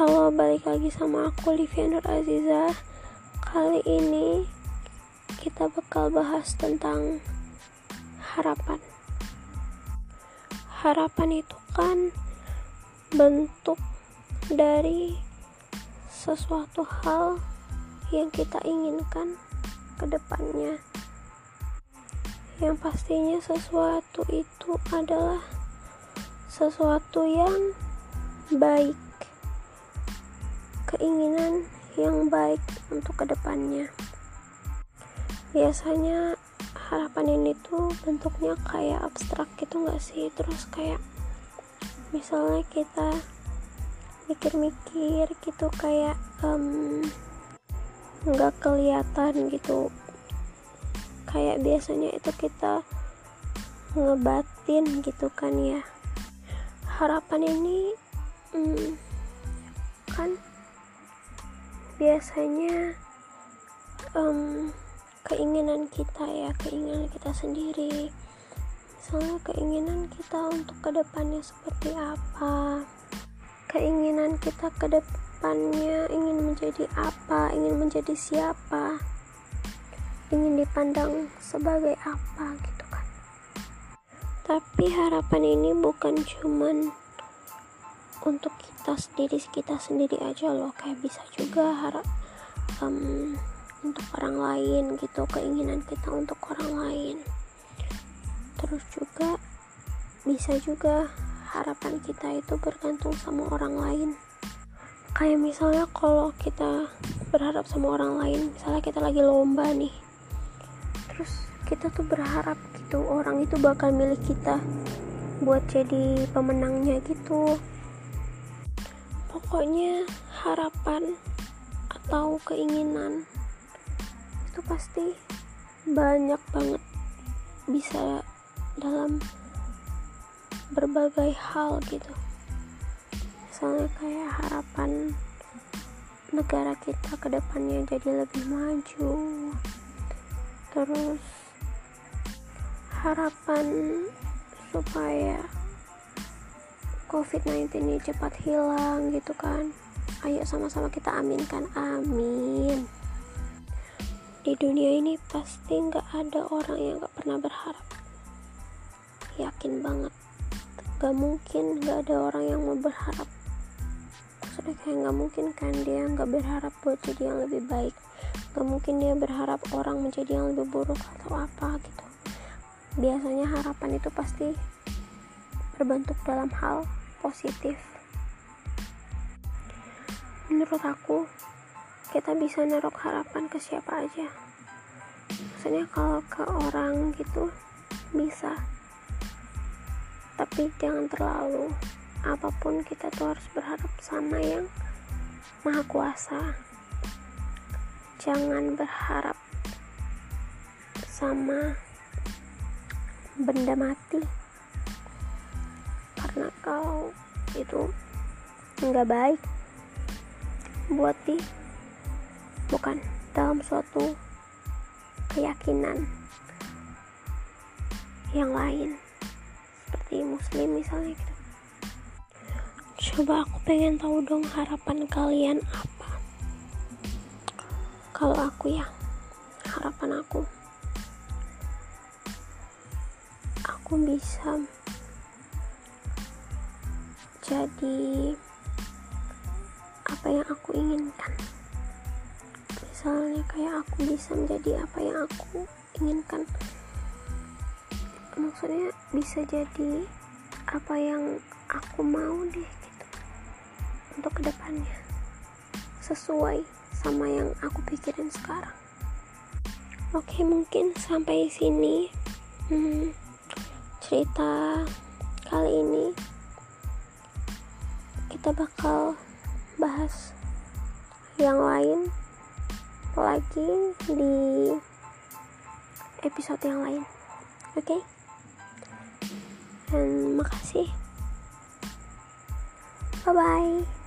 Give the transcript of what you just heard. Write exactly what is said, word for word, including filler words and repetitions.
Halo, balik lagi sama aku Livianur Aziza. Kali ini kita bakal bahas tentang harapan. Harapan itu kan bentuk dari sesuatu hal yang kita inginkan ke depannya. Yang pastinya sesuatu itu adalah sesuatu yang baik. Keinginan yang baik untuk kedepannya. Biasanya harapan ini tuh bentuknya kayak abstrak gitu nggak sih? Terus kayak misalnya kita mikir-mikir gitu kayak um, nggak kelihatan gitu. Kayak biasanya itu kita ngebatin gitu kan ya. Harapan ini um, kan biasanya um, keinginan kita ya keinginan kita sendiri, misalnya keinginan kita untuk kedepannya seperti apa, keinginan kita kedepannya ingin menjadi apa, ingin menjadi siapa, ingin dipandang sebagai apa gitu kan. Tapi harapan ini bukan cuman untuk kita sendiri kita sendiri aja loh, kayak bisa juga harap um, untuk orang lain gitu, keinginan kita untuk orang lain. Terus juga bisa juga harapan kita itu bergantung sama orang lain. Kayak misalnya kalau kita berharap sama orang lain, misalnya kita lagi lomba nih, terus kita tuh berharap gitu orang itu bakal milih kita buat jadi pemenangnya gitu. Pokoknya harapan atau keinginan itu pasti banyak banget, bisa dalam berbagai hal gitu. Misalnya kayak harapan negara kita ke depannya jadi lebih maju, terus harapan supaya covid sembilan belas ini cepat hilang gitu kan. Ayo sama-sama kita aminkan, amin. Di dunia ini pasti gak ada orang yang gak pernah berharap, yakin banget. Gak mungkin gak ada orang yang mau berharap. Maksudnya kayak gak mungkin kan dia gak berharap buat jadi yang lebih baik, gak mungkin dia berharap orang menjadi yang lebih buruk atau apa gitu. Biasanya harapan itu pasti terbentuk dalam hal positif. Menurut aku, kita bisa naruh harapan ke siapa aja. Maksudnya kalau ke orang gitu bisa, tapi jangan terlalu. Apapun kita tuh harus berharap sama yang Maha Kuasa. Jangan berharap sama benda mati, karena kau itu nggak baik buat di bukan dalam suatu keyakinan yang lain seperti muslim misalnya gitu. Coba aku pengen tahu dong harapan kalian apa. Kalau aku ya, harapan aku aku bisa jadi apa yang aku inginkan. Misalnya kayak aku bisa menjadi apa yang aku inginkan, maksudnya bisa jadi apa yang aku mau deh gitu untuk kedepannya, sesuai sama yang aku pikirin sekarang. Oke, mungkin sampai sini hmm, cerita kali ini. Kita bakal bahas yang lain lagi di episode yang lain. Oke? Okay? Dan makasih. Bye-bye.